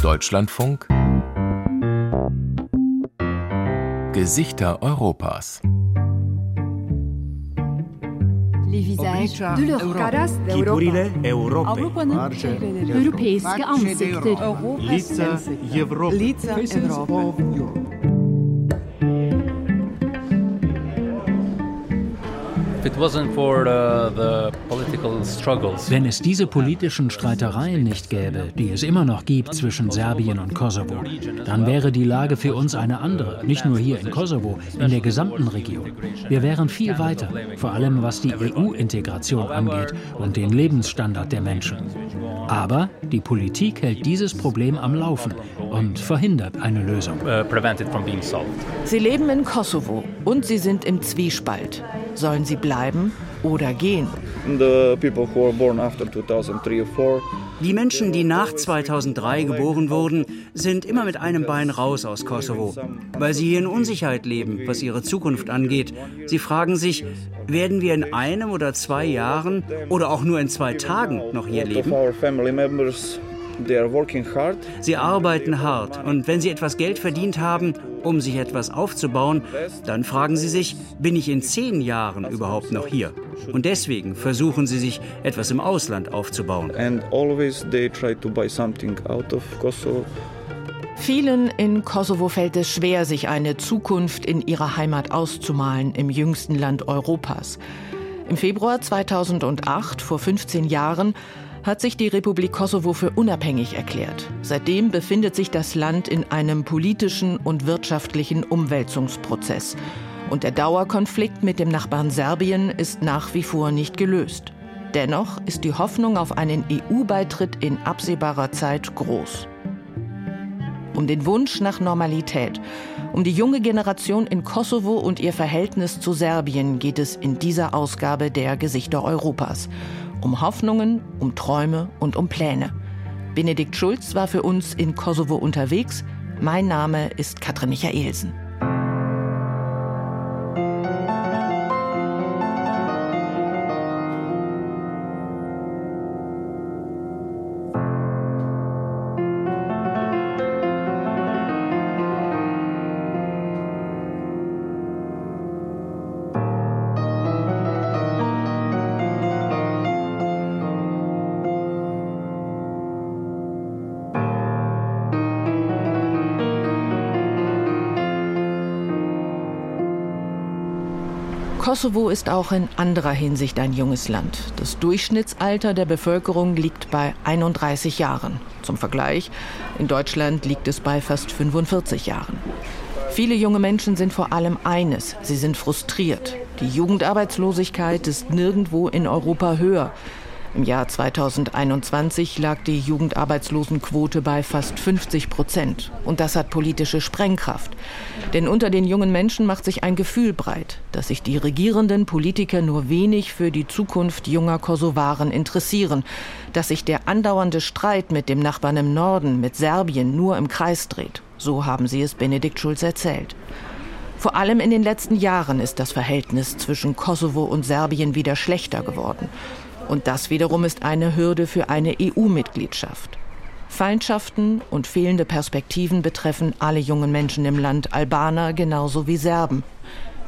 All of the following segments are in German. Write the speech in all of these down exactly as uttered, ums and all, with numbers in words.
Deutschlandfunk Gesichter Europas. Les visages de leur caras d'Europa. Avrupa'nın europeiske ansikleri. Лица Европы. Лица Европы. Wenn es diese politischen Streitereien nicht gäbe, die es immer noch gibt zwischen Serbien und Kosovo, dann wäre die Lage für uns eine andere, nicht nur hier in Kosovo, in der gesamten Region. Wir wären viel weiter, vor allem was die E U-Integration angeht und den Lebensstandard der Menschen. Aber die Politik hält dieses Problem am Laufen und verhindert eine Lösung. Sie leben in Kosovo und sie sind im Zwiespalt. Sollen sie bleiben oder gehen? Die Menschen, die nach zweitausenddrei geboren wurden, sind immer mit einem Bein raus aus Kosovo, weil sie hier in Unsicherheit leben, was ihre Zukunft angeht. Sie fragen sich, werden wir in einem oder zwei Jahren oder auch nur in zwei Tagen noch hier leben? Sie arbeiten hart und wenn sie etwas Geld verdient haben, um sich etwas aufzubauen, dann fragen sie sich, bin ich in zehn Jahren überhaupt noch hier? Und deswegen versuchen sie sich, etwas im Ausland aufzubauen. Vielen in Kosovo fällt es schwer, sich eine Zukunft in ihrer Heimat auszumalen, im jüngsten Land Europas. Im Februar zweitausendacht, vor fünfzehn Jahren, hat sich die Republik Kosovo für unabhängig erklärt. Seitdem befindet sich das Land in einem politischen und wirtschaftlichen Umwälzungsprozess. Und der Dauerkonflikt mit dem Nachbarn Serbien ist nach wie vor nicht gelöst. Dennoch ist die Hoffnung auf einen E U-Beitritt in absehbarer Zeit groß. Um den Wunsch nach Normalität, um die junge Generation in Kosovo und ihr Verhältnis zu Serbien geht es in dieser Ausgabe der Gesichter Europas. Um Hoffnungen, um Träume und um Pläne. Benedikt Schulz war für uns in Kosovo unterwegs. Mein Name ist Katrin Michaelsen. Kosovo ist auch in anderer Hinsicht ein junges Land. Das Durchschnittsalter der Bevölkerung liegt bei einunddreißig Jahren. Zum Vergleich, in Deutschland liegt es bei fast fünfundvierzig Jahren. Viele junge Menschen sind vor allem eines, sie sind frustriert. Die Jugendarbeitslosigkeit ist nirgendwo in Europa höher. Im Jahr zweitausendeinundzwanzig lag die Jugendarbeitslosenquote bei fast fünfzig Prozent. Und das hat politische Sprengkraft. Denn unter den jungen Menschen macht sich ein Gefühl breit, dass sich die regierenden Politiker nur wenig für die Zukunft junger Kosovaren interessieren. Dass sich der andauernde Streit mit dem Nachbarn im Norden, mit Serbien, nur im Kreis dreht. So haben sie es Benedikt Schulz erzählt. Vor allem in den letzten Jahren ist das Verhältnis zwischen Kosovo und Serbien wieder schlechter geworden. Und das wiederum ist eine Hürde für eine E U-Mitgliedschaft. Feindschaften und fehlende Perspektiven betreffen alle jungen Menschen im Land, Albaner genauso wie Serben.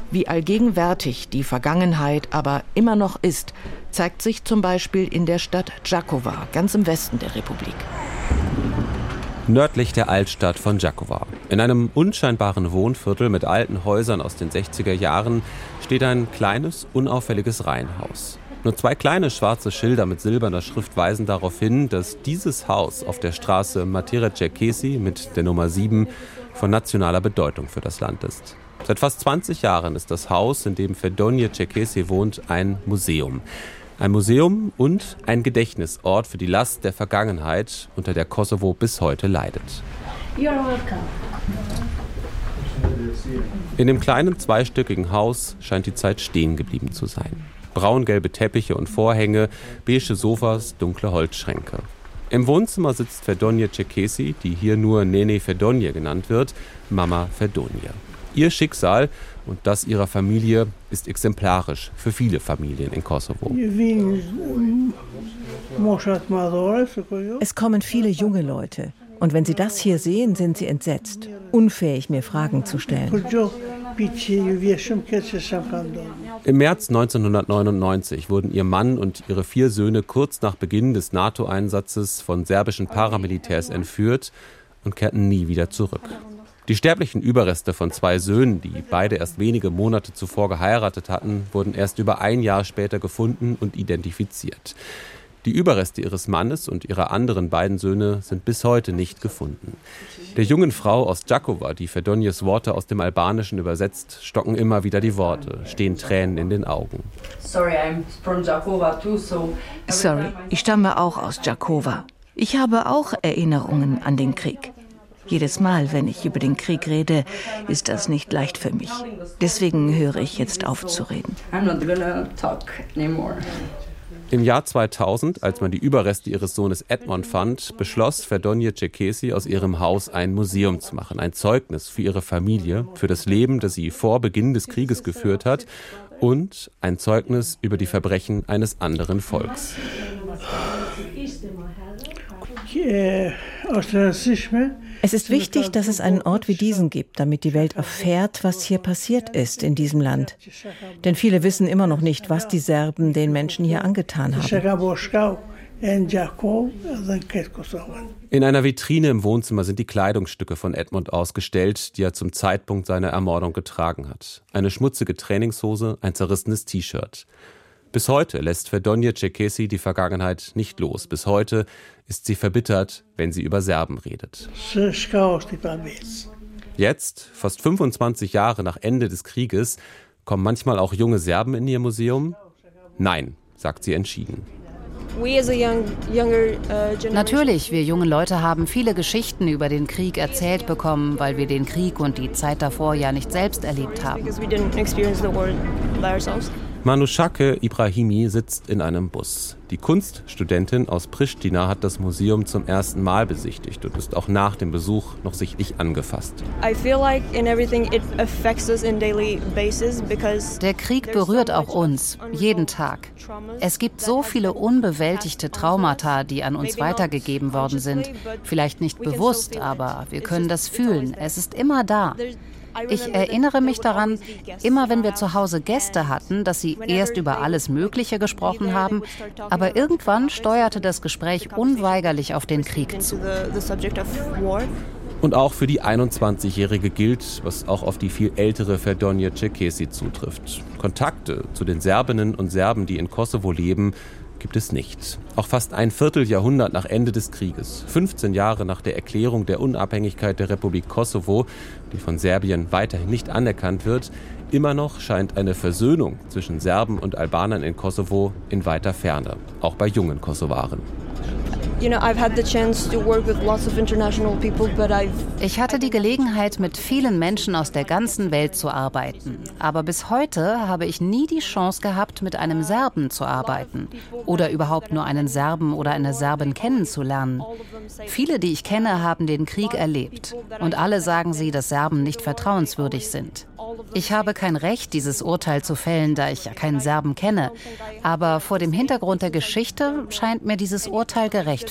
Wie allgegenwärtig die Vergangenheit aber immer noch ist, zeigt sich zum Beispiel in der Stadt Đakova, ganz im Westen der Republik. Nördlich der Altstadt von Đakova. In einem unscheinbaren Wohnviertel mit alten Häusern aus den sechziger Jahren steht ein kleines, unauffälliges Reihenhaus. Nur zwei kleine schwarze Schilder mit silberner Schrift weisen darauf hin, dass dieses Haus auf der Straße Matera Çekeçi mit der Nummer sieben von nationaler Bedeutung für das Land ist. Seit fast zwanzig Jahren ist das Haus, in dem Ferdonje Çekeçi wohnt, ein Museum. Ein Museum und ein Gedächtnisort für die Last der Vergangenheit, unter der Kosovo bis heute leidet. You're welcome. In dem kleinen zweistöckigen Haus scheint die Zeit stehen geblieben zu sein. Braungelbe Teppiche und Vorhänge, beige Sofas, dunkle Holzschränke. Im Wohnzimmer sitzt Ferdonje Çekeçi, die hier nur Nene Ferdonje genannt wird, Mama Ferdonje. Ihr Schicksal und das ihrer Familie ist exemplarisch für viele Familien in Kosovo. Es kommen viele junge Leute. Und wenn sie das hier sehen, sind sie entsetzt, unfähig, mir Fragen zu stellen. Im März neunzehnhundertneunundneunzig wurden ihr Mann und ihre vier Söhne kurz nach Beginn des NATO-Einsatzes von serbischen Paramilitärs entführt und kehrten nie wieder zurück. Die sterblichen Überreste von zwei Söhnen, die beide erst wenige Monate zuvor geheiratet hatten, wurden erst über ein Jahr später gefunden und identifiziert. Die Überreste ihres Mannes und ihrer anderen beiden Söhne sind bis heute nicht gefunden. Der jungen Frau aus Đakova, die Ferdonjes Worte aus dem Albanischen übersetzt, stocken immer wieder die Worte, stehen Tränen in den Augen. Sorry, I'm from Đakova too, so Sorry, ich stamme auch aus Đakova. Ich habe auch Erinnerungen an den Krieg. Jedes Mal, wenn ich über den Krieg rede, ist das nicht leicht für mich. Deswegen höre ich jetzt auf zu reden. I'm not gonna talk anymore. Im Jahr zweitausend, als man die Überreste ihres Sohnes Edmond fand, beschloss Ferdonje Çekeçi aus ihrem Haus ein Museum zu machen, ein Zeugnis für ihre Familie, für das Leben, das sie vor Beginn des Krieges geführt hat und ein Zeugnis über die Verbrechen eines anderen Volks. Es ist wichtig, dass es einen Ort wie diesen gibt, damit die Welt erfährt, was hier passiert ist in diesem Land. Denn viele wissen immer noch nicht, was die Serben den Menschen hier angetan haben. In einer Vitrine im Wohnzimmer sind die Kleidungsstücke von Edmond ausgestellt, die er zum Zeitpunkt seiner Ermordung getragen hat. Eine schmutzige Trainingshose, ein zerrissenes T-Shirt. Bis heute lässt Ferdonje Çekeçi die Vergangenheit nicht los. Bis heute ist sie verbittert, wenn sie über Serben redet. Jetzt, fast fünfundzwanzig Jahre nach Ende des Krieges, kommen manchmal auch junge Serben in ihr Museum? Nein, sagt sie entschieden. Natürlich, wir jungen Leute haben viele Geschichten über den Krieg erzählt bekommen, weil wir den Krieg und die Zeit davor ja nicht selbst erlebt haben. Manushaqe Ibrahimi sitzt in einem Bus. Die Kunststudentin aus Pristina hat das Museum zum ersten Mal besichtigt und ist auch nach dem Besuch noch sichtlich angefasst. Der Krieg berührt auch uns, jeden Tag. Es gibt so viele unbewältigte Traumata, die an uns weitergegeben worden sind. Vielleicht nicht bewusst, aber wir können das fühlen. Es ist immer da. Ich erinnere mich daran, immer wenn wir zu Hause Gäste hatten, dass sie erst über alles Mögliche gesprochen haben, aber irgendwann steuerte das Gespräch unweigerlich auf den Krieg zu. Und auch für die einundzwanzigjährige gilt, was auch auf die viel ältere Ferdonje Çekeçi zutrifft. Kontakte zu den Serbinnen und Serben, die in Kosovo leben, gibt es nicht. Auch fast ein Vierteljahrhundert nach Ende des Krieges, fünfzehn Jahre nach der Erklärung der Unabhängigkeit der Republik Kosovo, die von Serbien weiterhin nicht anerkannt wird, immer noch scheint eine Versöhnung zwischen Serben und Albanern in Kosovo in weiter Ferne, auch bei jungen Kosovaren. Ich hatte die Gelegenheit, mit vielen Menschen aus der ganzen Welt zu arbeiten. Aber bis heute habe ich nie die Chance gehabt, mit einem Serben zu arbeiten oder überhaupt nur einen Serben oder eine Serbin kennenzulernen. Viele, die ich kenne, haben den Krieg erlebt. Und alle sagen sie, dass Serben nicht vertrauenswürdig sind. Ich habe kein Recht, dieses Urteil zu fällen, da ich ja keinen Serben kenne. Aber vor dem Hintergrund der Geschichte scheint mir dieses Urteil gerechtfertigt.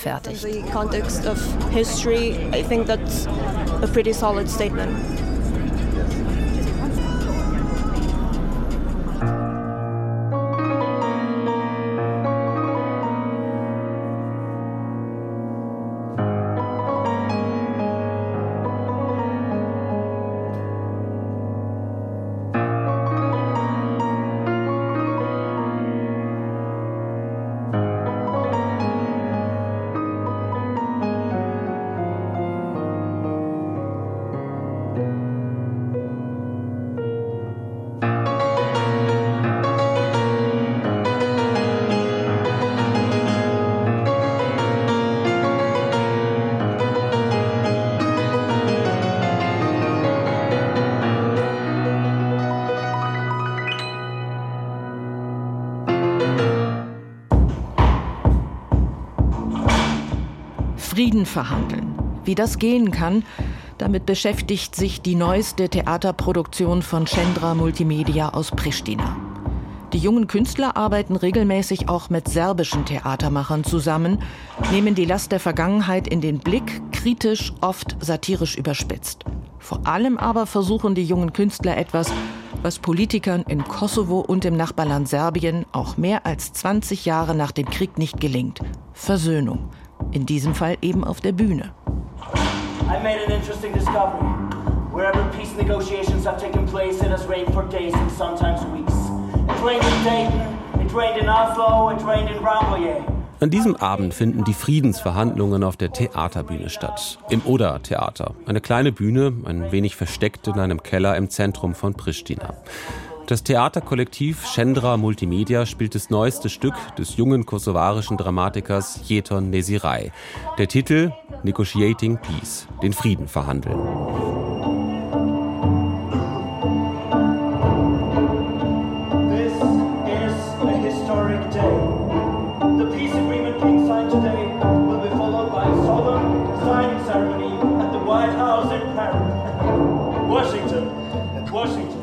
Frieden verhandeln. Wie das gehen kann, damit beschäftigt sich die neueste Theaterproduktion von Qendra Multimedia aus Pristina. Die jungen Künstler arbeiten regelmäßig auch mit serbischen Theatermachern zusammen, nehmen die Last der Vergangenheit in den Blick, kritisch, oft satirisch überspitzt. Vor allem aber versuchen die jungen Künstler etwas, was Politikern in Kosovo und im Nachbarland Serbien auch mehr als zwanzig Jahre nach dem Krieg nicht gelingt. Versöhnung. In diesem Fall eben auf der Bühne. I made an interesting discovery. Wherever peace negotiations have taken place, it has rained for days and sometimes weeks. It rained in Dayton, it rained in Oslo, it rained in Rambouillet. An diesem Abend finden die Friedensverhandlungen auf der Theaterbühne statt, im Oda-Theater, eine kleine Bühne, ein wenig versteckt in einem Keller im Zentrum von Pristina. Das Theaterkollektiv Qendra Multimedia spielt das neueste Stück des jungen kosovarischen Dramatikers Jeton Neziraj. Der Titel Negotiating Peace, den Frieden verhandeln.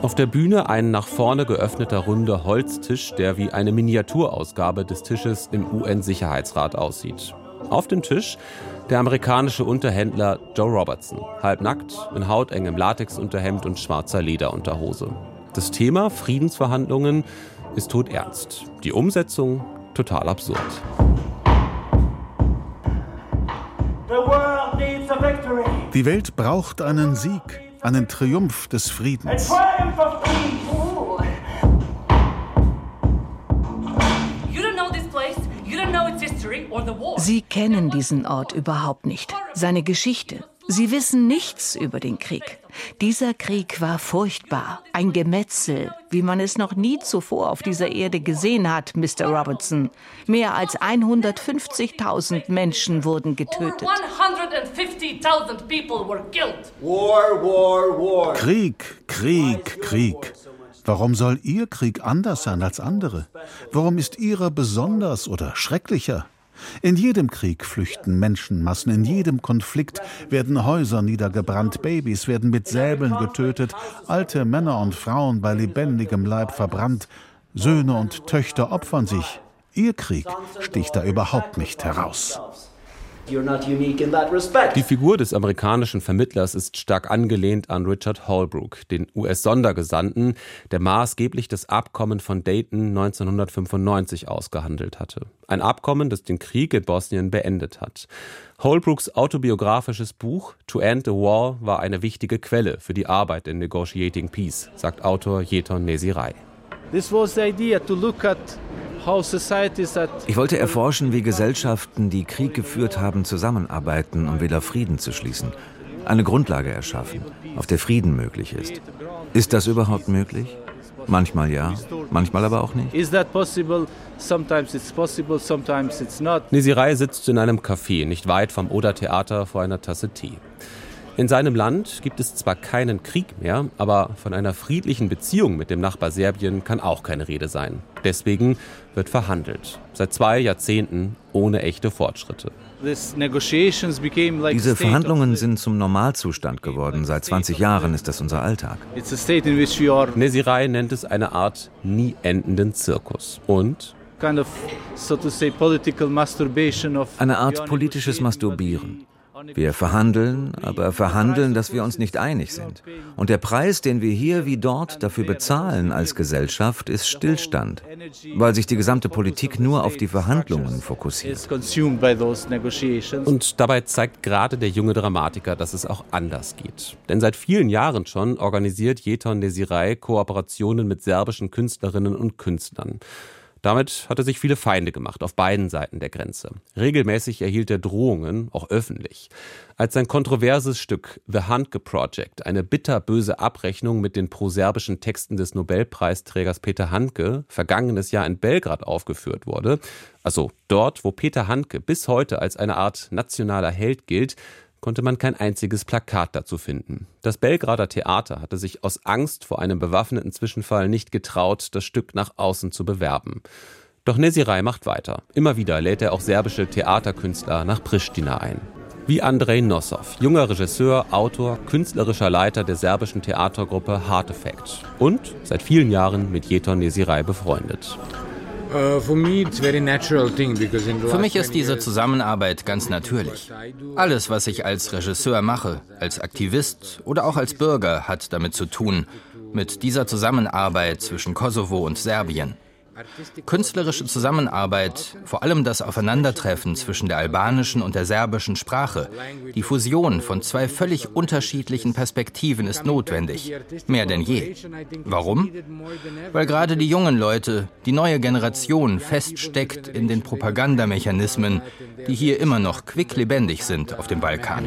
Auf der Bühne ein nach vorne geöffneter runder Holztisch, der wie eine Miniaturausgabe des Tisches im U N-Sicherheitsrat aussieht. Auf dem Tisch der amerikanische Unterhändler Joe Robertson, halbnackt, in hautengem Latexunterhemd und schwarzer Lederunterhose. Das Thema Friedensverhandlungen ist todernst. Die Umsetzung total absurd. Die Welt braucht einen Sieg, einen Triumph des Friedens. Sie kennen diesen Ort überhaupt nicht, seine Geschichte. Sie wissen nichts über den Krieg. Dieser Krieg war furchtbar, ein Gemetzel, wie man es noch nie zuvor auf dieser Erde gesehen hat, Mister Robertson. Mehr als hundertfünfzigtausend Menschen wurden getötet. War, war, war. Krieg, Krieg, Krieg. Warum soll Ihr Krieg anders sein als andere? Warum ist Ihrer besonders oder schrecklicher? In jedem Krieg flüchten Menschenmassen, in jedem Konflikt werden Häuser niedergebrannt, Babys werden mit Säbeln getötet, alte Männer und Frauen bei lebendigem Leib verbrannt, Söhne und Töchter opfern sich. Ihr Krieg sticht da überhaupt nicht heraus. Die Figur des amerikanischen Vermittlers ist stark angelehnt an Richard Holbrooke, den U S-Sondergesandten, der maßgeblich das Abkommen von Dayton neunzehnhundertfünfundneunzig ausgehandelt hatte. Ein Abkommen, das den Krieg in Bosnien beendet hat. Holbrookes autobiografisches Buch To End the War war eine wichtige Quelle für die Arbeit in Negotiating Peace, sagt Autor Jeton Neziraj. This was the idea to look at Ich wollte erforschen, wie Gesellschaften, die Krieg geführt haben, zusammenarbeiten, um wieder Frieden zu schließen. Eine Grundlage erschaffen, auf der Frieden möglich ist. Ist das überhaupt möglich? Manchmal ja, manchmal aber auch nicht. Is that possible? Sometimes it's possible, sometimes it's not. Neziraj sitzt in einem Café, nicht weit vom Oda-Theater, vor einer Tasse Tee. In seinem Land gibt es zwar keinen Krieg mehr, aber von einer friedlichen Beziehung mit dem Nachbar Serbien kann auch keine Rede sein. Deswegen wird verhandelt. Seit zwei Jahrzehnten ohne echte Fortschritte. Diese Verhandlungen sind zum Normalzustand geworden. Seit zwanzig Jahren ist das unser Alltag. Neziraj nennt es eine Art nie endenden Zirkus. Und eine Art politisches Masturbieren. Wir verhandeln, aber verhandeln, dass wir uns nicht einig sind. Und der Preis, den wir hier wie dort dafür bezahlen als Gesellschaft, ist Stillstand, weil sich die gesamte Politik nur auf die Verhandlungen fokussiert. Und dabei zeigt gerade der junge Dramatiker, dass es auch anders geht. Denn seit vielen Jahren schon organisiert Jeton Neziraj Kooperationen mit serbischen Künstlerinnen und Künstlern. Damit hat er sich viele Feinde gemacht, auf beiden Seiten der Grenze. Regelmäßig erhielt er Drohungen, auch öffentlich. Als sein kontroverses Stück The Handke Project, eine bitterböse Abrechnung mit den proserbischen Texten des Nobelpreisträgers Peter Handke, vergangenes Jahr in Belgrad aufgeführt wurde, also dort, wo Peter Handke bis heute als eine Art nationaler Held gilt, konnte man kein einziges Plakat dazu finden. Das Belgrader Theater hatte sich aus Angst vor einem bewaffneten Zwischenfall nicht getraut, das Stück nach außen zu bewerben. Doch Neziraj macht weiter. Immer wieder lädt er auch serbische Theaterkünstler nach Pristina ein. wie Andrej Nosov, junger Regisseur, Autor, künstlerischer Leiter der serbischen Theatergruppe Heart Effect und seit vielen Jahren mit Jeton Neziraj befreundet. Für mich ist diese Zusammenarbeit ganz natürlich. Alles, was ich als Regisseur mache, als Aktivist oder auch als Bürger, hat damit zu tun, mit dieser Zusammenarbeit zwischen Kosovo und Serbien. Künstlerische Zusammenarbeit, vor allem das Aufeinandertreffen zwischen der albanischen und der serbischen Sprache, die Fusion von zwei völlig unterschiedlichen Perspektiven ist notwendig, mehr denn je. Warum? Weil gerade die jungen Leute, die neue Generation feststeckt in den Propagandamechanismen, die hier immer noch quicklebendig sind auf dem Balkan.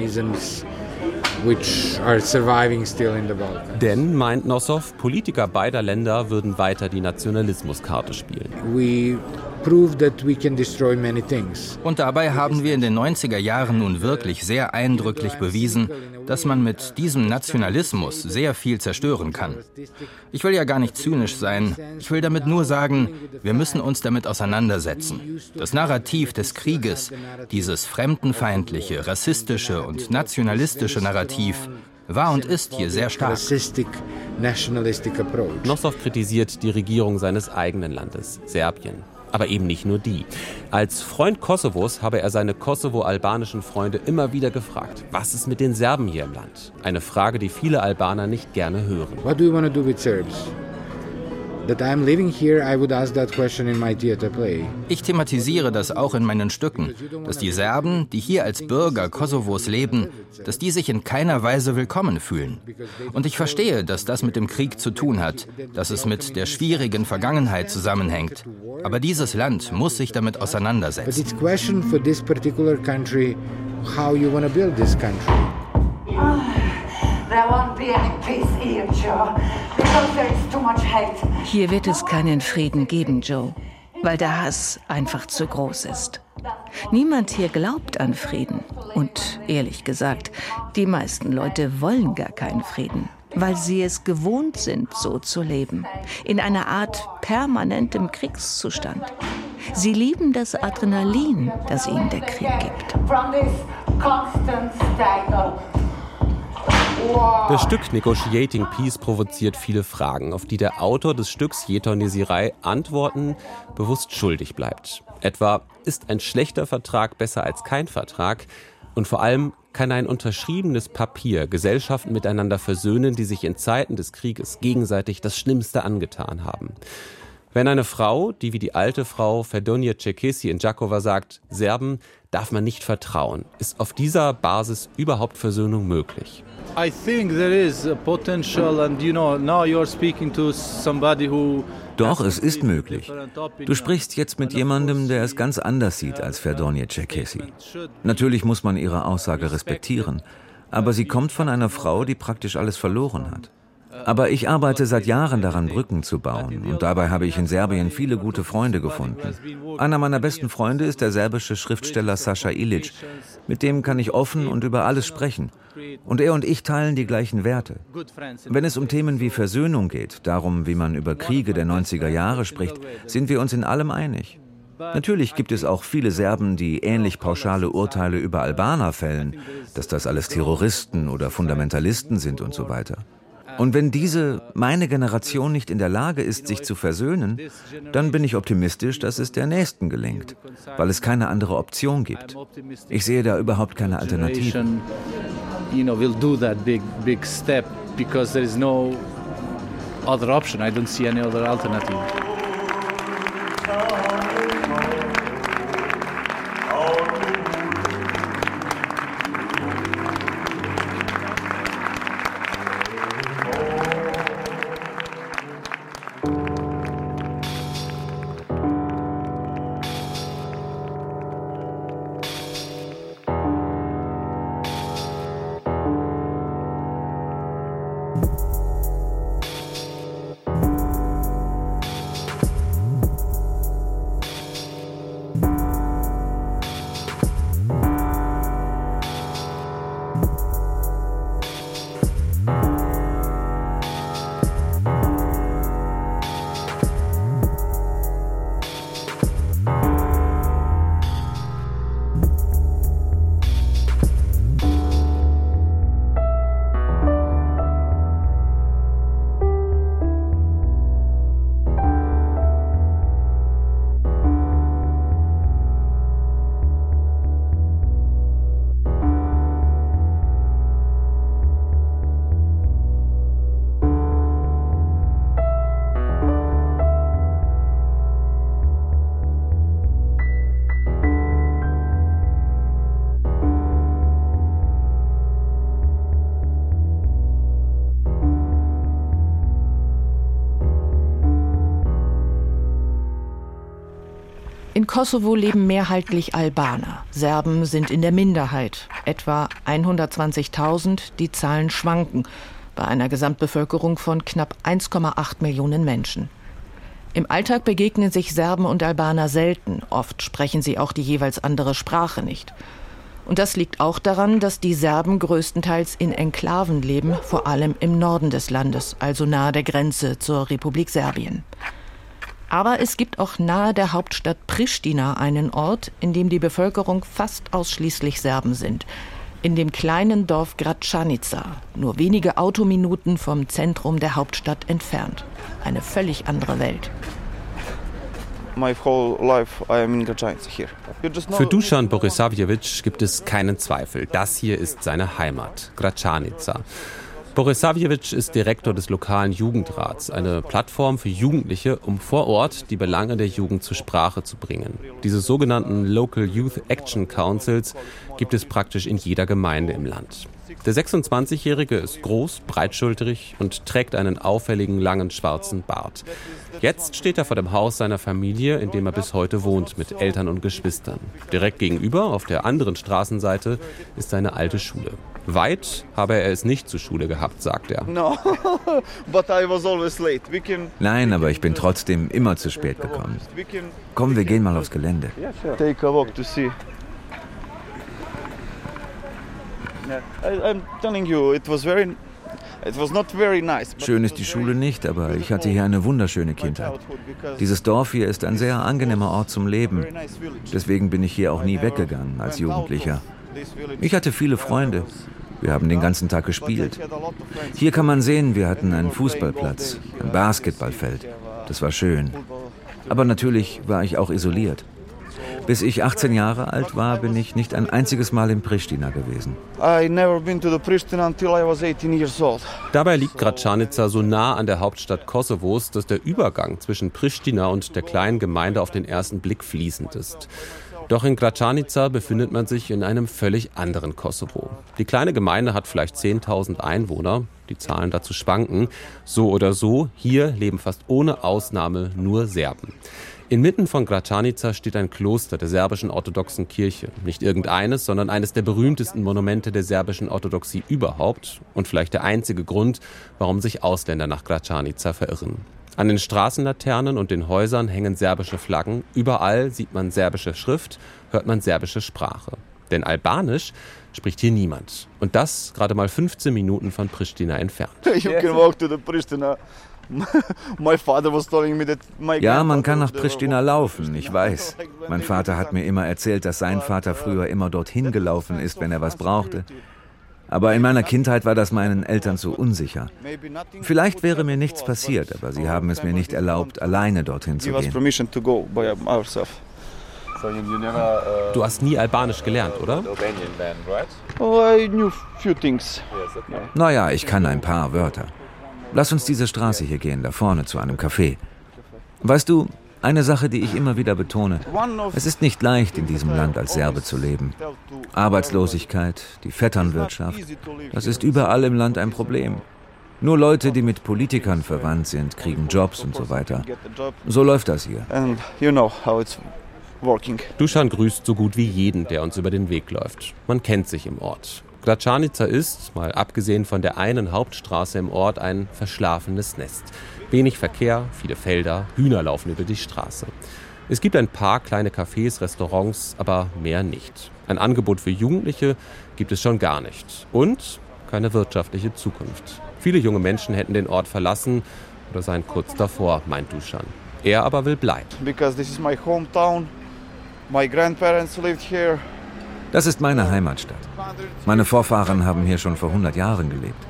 Which are surviving still in the Balkans. Denn, meint Nosov, Politiker beider Länder würden weiter die Nationalismuskarte spielen. We prove that we can destroy many things. Und dabei haben wir in den neunziger Jahren nun wirklich sehr eindrücklich bewiesen, dass man mit diesem Nationalismus sehr viel zerstören kann. Ich will ja gar nicht zynisch sein, ich will damit nur sagen, wir müssen uns damit auseinandersetzen. Das Narrativ des Krieges, dieses fremdenfeindliche, rassistische und nationalistische Narrativ, war und ist hier sehr stark. Nosov kritisiert die Regierung seines eigenen Landes, Serbien. Aber eben nicht nur die. Als Freund Kosovos habe er seine kosovo-albanischen Freunde immer wieder gefragt, was ist mit den Serben hier im Land? Eine Frage, die viele Albaner nicht gerne hören. What do you want to do with Serbs? That I'm living here, I would ask that question in my theater play. Ich thematisiere das auch in meinen Stücken, dass die Serben, die hier als Bürger Kosovos leben, dass die sich in keiner Weise willkommen fühlen. Und ich verstehe, dass das mit dem Krieg zu tun hat, dass es mit der schwierigen Vergangenheit zusammenhängt. Aber dieses Land muss sich damit auseinandersetzen. But it's question for this particular country, how you want to build this country. Hier wird es keinen Frieden geben, Joe, weil der Hass einfach zu groß ist. Niemand hier glaubt an Frieden. Und ehrlich gesagt, die meisten Leute wollen gar keinen Frieden, weil sie es gewohnt sind, so zu leben, in einer Art permanentem Kriegszustand. Sie lieben das Adrenalin, das ihnen der Krieg gibt. Das Stück Negotiating Peace provoziert viele Fragen, auf die der Autor des Stücks, Jeton Neziraj, Antworten bewusst schuldig bleibt. Etwa, ist ein schlechter Vertrag besser als kein Vertrag? Und vor allem, kann ein unterschriebenes Papier Gesellschaften miteinander versöhnen, die sich in Zeiten des Krieges gegenseitig das Schlimmste angetan haben? Wenn eine Frau, die wie die alte Frau Ferdonje Çekeçi in Đakova sagt, Serben darf man nicht vertrauen, ist auf dieser Basis überhaupt Versöhnung möglich? I think there is a potential and you know now you're speaking to somebody who. Doch, es ist möglich. Du sprichst jetzt mit jemandem, der es ganz anders sieht als Ferdonje Çekeçi. Natürlich muss man ihre Aussage respektieren, aber sie kommt von einer Frau, die praktisch alles verloren hat. Aber ich arbeite seit Jahren daran, Brücken zu bauen. Und dabei habe ich in Serbien viele gute Freunde gefunden. Einer meiner besten Freunde ist der serbische Schriftsteller Sascha Ilic. Mit dem kann ich offen und über alles sprechen. Und er und ich teilen die gleichen Werte. Wenn es um Themen wie Versöhnung geht, darum, wie man über Kriege der neunziger Jahre spricht, sind wir uns in allem einig. Natürlich gibt es auch viele Serben, die ähnlich pauschale Urteile über Albaner fällen, dass das alles Terroristen oder Fundamentalisten sind und so weiter. Und wenn diese, meine Generation, nicht in der Lage ist, sich zu versöhnen, dann bin ich optimistisch, dass es der Nächsten gelingt, weil es keine andere Option gibt. Ich sehe da überhaupt keine Alternative. Kosovo leben mehrheitlich Albaner. Serben sind in der Minderheit. Etwa hundertzwanzigtausend, die Zahlen schwanken. Bei einer Gesamtbevölkerung von knapp eins Komma acht Millionen Menschen. Im Alltag begegnen sich Serben und Albaner selten. Oft sprechen sie auch die jeweils andere Sprache nicht. Und das liegt auch daran, dass die Serben größtenteils in Enklaven leben, vor allem im Norden des Landes, also nahe der Grenze zur Republik Serbien. Aber es gibt auch nahe der Hauptstadt Pristina einen Ort, in dem die Bevölkerung fast ausschließlich Serben sind. In dem kleinen Dorf Gračanica, nur wenige Autominuten vom Zentrum der Hauptstadt entfernt. Eine völlig andere Welt. Für Dušan Borisavljević gibt es keinen Zweifel. Das hier ist seine Heimat, Gračanica. Borisavljević ist Direktor des lokalen Jugendrats, eine Plattform für Jugendliche, um vor Ort die Belange der Jugend zur Sprache zu bringen. Diese sogenannten Local Youth Action Councils gibt es praktisch in jeder Gemeinde im Land. Der sechsundzwanzigjährige ist groß, breitschulterig und trägt einen auffälligen, langen, schwarzen Bart. Jetzt steht er vor dem Haus seiner Familie, in dem er bis heute wohnt, mit Eltern und Geschwistern. Direkt gegenüber, auf der anderen Straßenseite, ist seine alte Schule. Weit habe er es nicht zur Schule gehabt, sagt er. Nein, aber ich bin trotzdem immer zu spät gekommen. Komm, wir gehen mal aufs Gelände. Take a walk to see. Schön ist die Schule nicht, aber ich hatte hier eine wunderschöne Kindheit. Dieses Dorf hier ist ein sehr angenehmer Ort zum Leben. Deswegen bin ich hier auch nie weggegangen als Jugendlicher. Ich hatte viele Freunde. Wir haben den ganzen Tag gespielt. Hier kann man sehen, wir hatten einen Fußballplatz, ein Basketballfeld. Das war schön. Aber natürlich war ich auch isoliert. Bis ich achtzehn Jahre alt war, bin ich nicht ein einziges Mal in Pristina gewesen. Dabei liegt Gračanica so nah an der Hauptstadt Kosovos, dass der Übergang zwischen Pristina und der kleinen Gemeinde auf den ersten Blick fließend ist. Doch in Gračanica befindet man sich in einem völlig anderen Kosovo. Die kleine Gemeinde hat vielleicht zehntausend Einwohner, die Zahlen dazu schwanken. So oder so, hier leben fast ohne Ausnahme nur Serben. Inmitten von Gračanica steht ein Kloster der serbischen orthodoxen Kirche. Nicht irgendeines, sondern eines der berühmtesten Monumente der serbischen Orthodoxie überhaupt und vielleicht der einzige Grund, warum sich Ausländer nach Gračanica verirren. An den Straßenlaternen und den Häusern hängen serbische Flaggen. Überall sieht man serbische Schrift, hört man serbische Sprache. Denn Albanisch spricht hier niemand. Und das gerade mal fünfzehn Minuten von Pristina entfernt. Ja, man kann nach Pristina laufen, ich weiß. Mein Vater hat mir immer erzählt, dass sein Vater früher immer dorthin gelaufen ist, wenn er was brauchte. Aber in meiner Kindheit war das meinen Eltern zu unsicher. Vielleicht wäre mir nichts passiert, aber sie haben es mir nicht erlaubt, alleine dorthin zu gehen. Du hast nie Albanisch gelernt, oder? Naja, ich kann ein paar Wörter. Lass uns diese Straße hier gehen, da vorne zu einem Café. Weißt du, eine Sache, die ich immer wieder betone, es ist nicht leicht, in diesem Land als Serbe zu leben. Arbeitslosigkeit, die Vetternwirtschaft, das ist überall im Land ein Problem. Nur Leute, die mit Politikern verwandt sind, kriegen Jobs und so weiter. So läuft das hier. Dušan grüßt so gut wie jeden, der uns über den Weg läuft. Man kennt sich im Ort. Gračanica ist, mal abgesehen von der einen Hauptstraße im Ort, ein verschlafenes Nest. Wenig Verkehr, viele Felder, Hühner laufen über die Straße. Es gibt ein paar kleine Cafés, Restaurants, aber mehr nicht. Ein Angebot für Jugendliche gibt es schon gar nicht. Und keine wirtschaftliche Zukunft. Viele junge Menschen hätten den Ort verlassen oder seien kurz davor, meint Dušan. Er aber will bleiben. Because this is my hometown. My grandparents lived here. Das ist meine Heimatstadt. Meine Vorfahren haben hier schon vor hundert Jahren gelebt.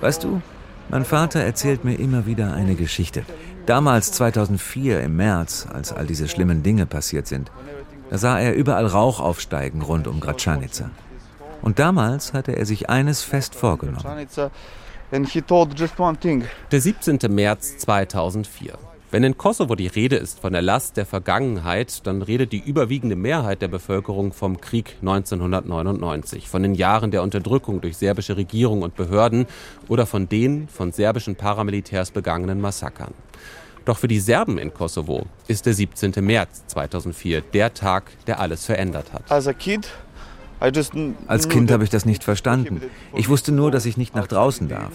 Weißt du, mein Vater erzählt mir immer wieder eine Geschichte. Damals zweitausendvier im März, als all diese schlimmen Dinge passiert sind, da sah er überall Rauch aufsteigen rund um Gračanica. Und damals hatte er sich eines fest vorgenommen. Der siebzehnten März zweitausendvier. Wenn in Kosovo die Rede ist von der Last der Vergangenheit, dann redet die überwiegende Mehrheit der Bevölkerung vom Krieg neunzehnhundertneunundneunzig, von den Jahren der Unterdrückung durch serbische Regierung und Behörden oder von den von serbischen Paramilitärs begangenen Massakern. Doch für die Serben in Kosovo ist der siebzehnten März zweitausendvier der Tag, der alles verändert hat. Als Kind habe ich das nicht verstanden. Ich wusste nur, dass ich nicht nach draußen darf.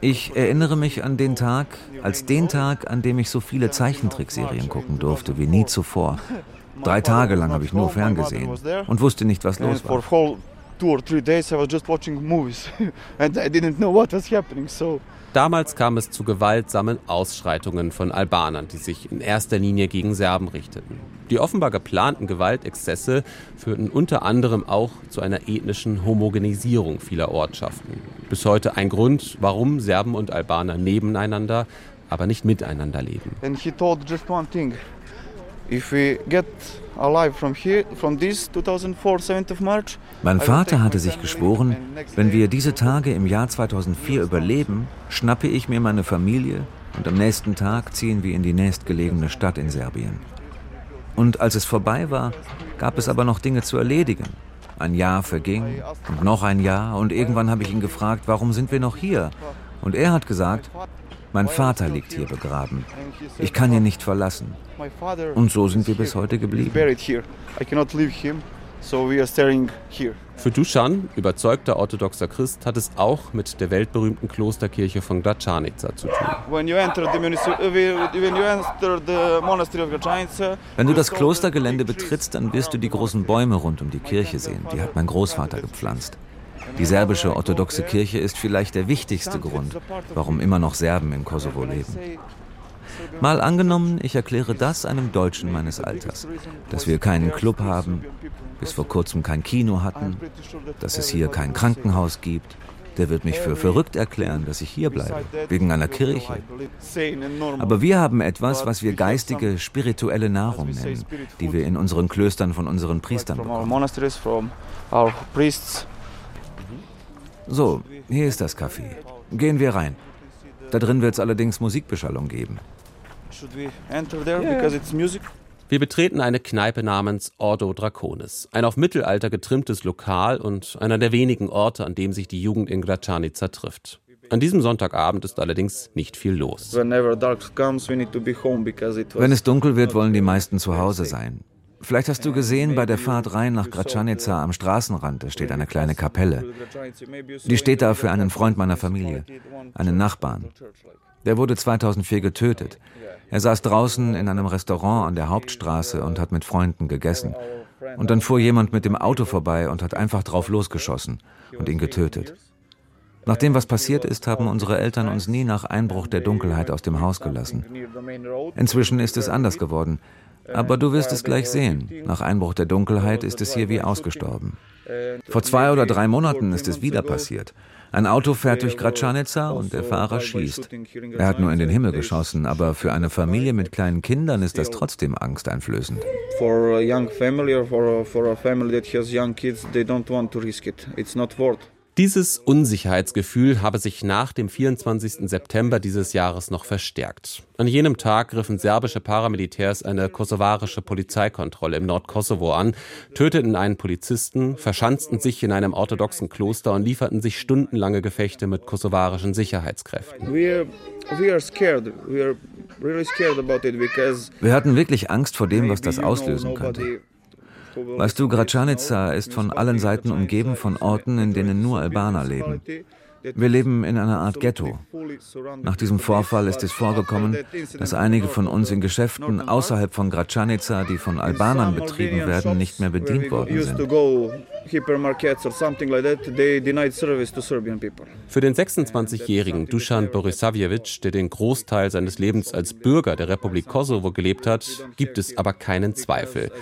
Ich erinnere mich an den Tag, als den Tag, an dem ich so viele Zeichentrickserien gucken durfte wie nie zuvor. Drei Tage lang habe ich nur ferngesehen und wusste nicht, was los war. Damals kam es zu gewaltsamen Ausschreitungen von Albanern, die sich in erster Linie gegen Serben richteten. Die offenbar geplanten Gewaltexzesse führten unter anderem auch zu einer ethnischen Homogenisierung vieler Ortschaften. Bis heute ein Grund, warum Serben und Albaner nebeneinander, aber nicht miteinander leben. And he told just one thing. If we get alive from here, from this zweitausendvier, siebzehnten März, mein Vater hatte sich geschworen, wenn wir diese Tage im Jahr zweitausendvier überleben, schnappe ich mir meine Familie und am nächsten Tag ziehen wir in die nächstgelegene Stadt in Serbien. Und als es vorbei war, gab es aber noch Dinge zu erledigen. Ein Jahr verging und noch ein Jahr und irgendwann habe ich ihn gefragt, warum sind wir noch hier? Und er hat gesagt, mein Vater liegt hier begraben. Ich kann ihn nicht verlassen. Und so sind wir bis heute geblieben. Für Dušan, überzeugter orthodoxer Christ, hat es auch mit der weltberühmten Klosterkirche von Gračanica zu tun. Wenn du das Klostergelände betrittst, dann wirst du die großen Bäume rund um die Kirche sehen. Die hat mein Großvater gepflanzt. Die serbische orthodoxe Kirche ist vielleicht der wichtigste Grund, warum immer noch Serben in Kosovo leben. Mal angenommen, ich erkläre das einem Deutschen meines Alters, dass wir keinen Club haben, bis vor kurzem kein Kino hatten, dass es hier kein Krankenhaus gibt, der wird mich für verrückt erklären, dass ich hier bleibe, wegen einer Kirche. Aber wir haben etwas, was wir geistige, spirituelle Nahrung nennen, die wir in unseren Klöstern von unseren Priestern bekommen. So, hier ist das Café. Gehen wir rein. Da drin wird es allerdings Musikbeschallung geben. Wir betreten eine Kneipe namens Ordo Draconis, ein auf Mittelalter getrimmtes Lokal und einer der wenigen Orte, an dem sich die Jugend in Gračanica trifft. An diesem Sonntagabend ist allerdings nicht viel los. Wenn es dunkel wird, wollen die meisten zu Hause sein. Vielleicht hast du gesehen, bei der Fahrt rein nach Gračanica am Straßenrand, da steht eine kleine Kapelle. Die steht da für einen Freund meiner Familie, einen Nachbarn. Der wurde zweitausendvier getötet. Er saß draußen in einem Restaurant an der Hauptstraße und hat mit Freunden gegessen. Und dann fuhr jemand mit dem Auto vorbei und hat einfach drauf losgeschossen und ihn getötet. Nach dem, was passiert ist, haben unsere Eltern uns nie nach Einbruch der Dunkelheit aus dem Haus gelassen. Inzwischen ist es anders geworden. Aber du wirst es gleich sehen. Nach Einbruch der Dunkelheit ist es hier wie ausgestorben. Vor zwei oder drei Monaten ist es wieder passiert. Ein Auto fährt durch Gračanica und der Fahrer schießt. Er hat nur in den Himmel geschossen, aber für eine Familie mit kleinen Kindern ist das trotzdem angsteinflößend. Dieses Unsicherheitsgefühl habe sich nach dem vierundzwanzigsten September dieses Jahres noch verstärkt. An jenem Tag griffen serbische Paramilitärs eine kosovarische Polizeikontrolle im Nordkosovo an, töteten einen Polizisten, verschanzten sich in einem orthodoxen Kloster und lieferten sich stundenlange Gefechte mit kosovarischen Sicherheitskräften. Wir hatten wirklich Angst vor dem, was das auslösen könnte. Weißt du, Gračanica ist von allen Seiten umgeben von Orten, in denen nur Albaner leben. Wir leben in einer Art Ghetto. Nach diesem Vorfall ist es vorgekommen, dass einige von uns in Geschäften außerhalb von Gračanica, die von Albanern betrieben werden, nicht mehr bedient worden sind. Für den sechsundzwanzigjährigen Dušan Borisavljević, der den Großteil seines Lebens als Bürger der Republik Kosovo gelebt hat, gibt es aber keinen Zweifel.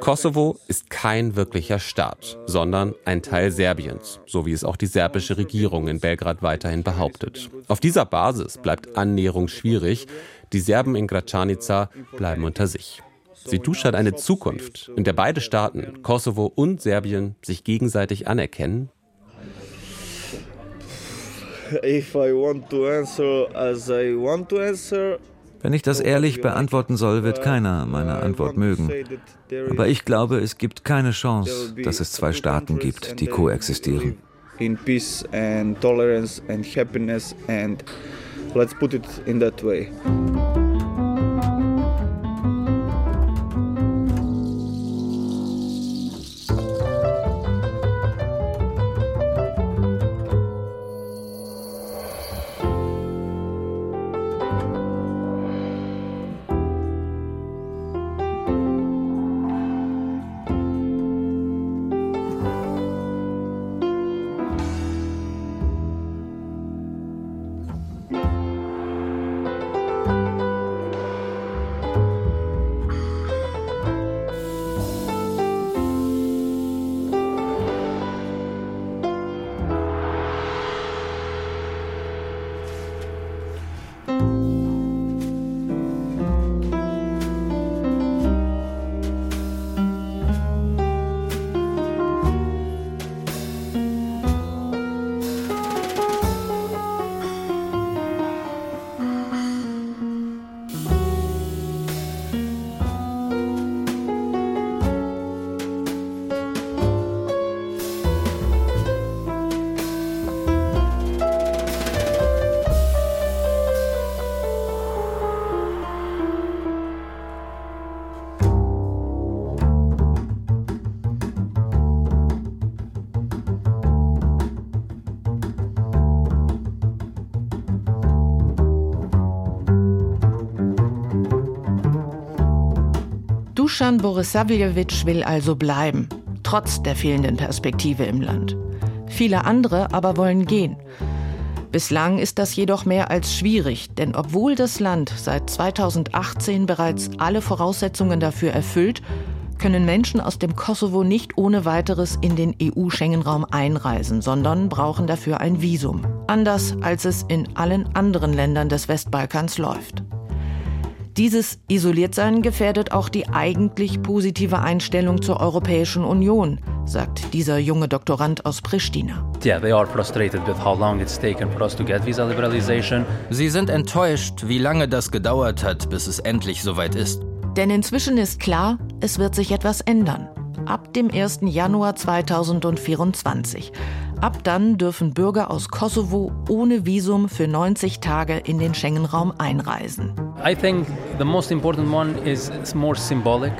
Kosovo ist kein wirklicher Staat, sondern ein Teil Serbiens, so wie es auch die serbische Regierung in Belgrad weiterhin behauptet. Auf dieser Basis bleibt Annäherung schwierig. Die Serben in Gračanica bleiben unter sich. Sie Dušan eine Zukunft, in der beide Staaten, Kosovo und Serbien, sich gegenseitig anerkennen? Wenn ich das ehrlich beantworten soll, wird keiner meine Antwort mögen. Aber ich glaube, es gibt keine Chance, dass es zwei Staaten gibt, die koexistieren. In peace and tolerance and happiness and let's put it in that way. Dušan Borisavljević will also bleiben, trotz der fehlenden Perspektive im Land. Viele andere aber wollen gehen. Bislang ist das jedoch mehr als schwierig, denn obwohl das Land seit zweitausendachtzehn bereits alle Voraussetzungen dafür erfüllt, können Menschen aus dem Kosovo nicht ohne weiteres in den E U-Schengen-Raum einreisen, sondern brauchen dafür ein Visum. Anders als es in allen anderen Ländern des Westbalkans läuft. Dieses Isoliertsein gefährdet auch die eigentlich positive Einstellung zur Europäischen Union, sagt dieser junge Doktorand aus Pristina. Sie sind enttäuscht, wie lange das gedauert hat, bis es endlich soweit ist. Denn inzwischen ist klar, es wird sich etwas ändern. Ab dem ersten Januar zweitausendvierundzwanzig. Ab dann dürfen Bürger aus Kosovo ohne Visum für neunzig Tage in den Schengen-Raum einreisen.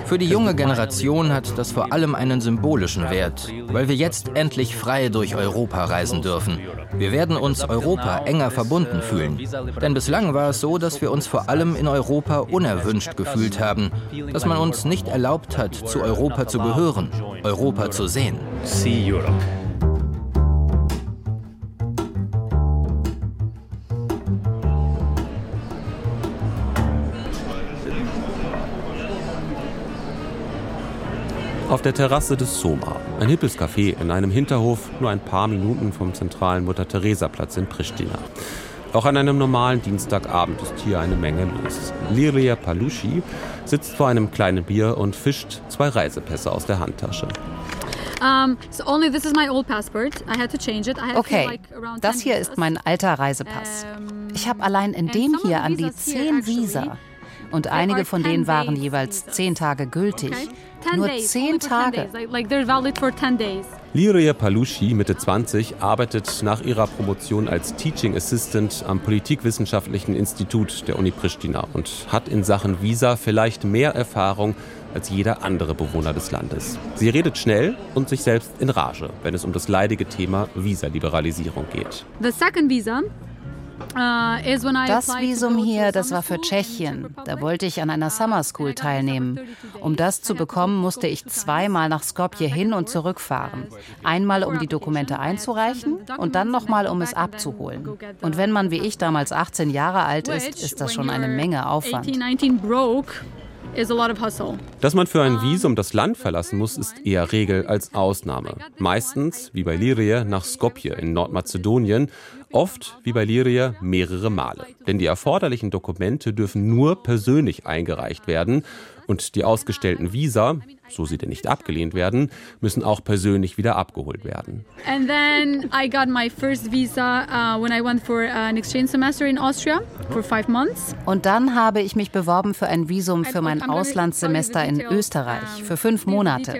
Für die junge Generation hat das vor allem einen symbolischen Wert, weil wir jetzt endlich frei durch Europa reisen dürfen. Wir werden uns Europa enger verbunden fühlen. Denn bislang war es so, dass wir uns vor allem in Europa unerwünscht gefühlt haben, dass man uns nicht erlaubt hat, zu Europa zu gehören, Europa zu sehen. Auf der Terrasse des Soma, ein hippes Café in einem Hinterhof, nur ein paar Minuten vom zentralen Mutter-Teresa-Platz in Pristina. Auch an einem normalen Dienstagabend ist hier eine Menge los. Liria Palucci sitzt vor einem kleinen Bier und fischt zwei Reisepässe aus der Handtasche. Okay, das hier ist mein alter Reisepass. Ich habe allein in dem hier an die zehn Visa. Und einige von denen waren jeweils zehn Tage gültig. Nur zehn Tage. Liria Palucci, Mitte zwanzig, arbeitet nach ihrer Promotion als Teaching Assistant am Politikwissenschaftlichen Institut der Uni Pristina und hat in Sachen Visa vielleicht mehr Erfahrung als jeder andere Bewohner des Landes. Sie redet schnell und sich selbst in Rage, wenn es um das leidige Thema Visaliberalisierung geht. The second visa. Das Visum hier, das war für Tschechien. Da wollte ich an einer Summer School teilnehmen. Um das zu bekommen, musste ich zweimal nach Skopje hin und zurückfahren. Einmal, um die Dokumente einzureichen und dann nochmal, um es abzuholen. Und wenn man wie ich damals achtzehn Jahre alt ist, ist das schon eine Menge Aufwand. Dass man für ein Visum das Land verlassen muss, ist eher Regel als Ausnahme. Meistens, wie bei Liria, nach Skopje in Nordmazedonien. Oft, wie bei Liria, mehrere Male. Denn die erforderlichen Dokumente dürfen nur persönlich eingereicht werden. Und die ausgestellten Visa, so sie denn nicht abgelehnt werden, müssen auch persönlich wieder abgeholt werden. And then I got my first visa uh, when I went for an exchange semester in Austria for five months. Und dann habe ich mich beworben für ein Visum für mein Auslandssemester in Österreich für fünf Monate.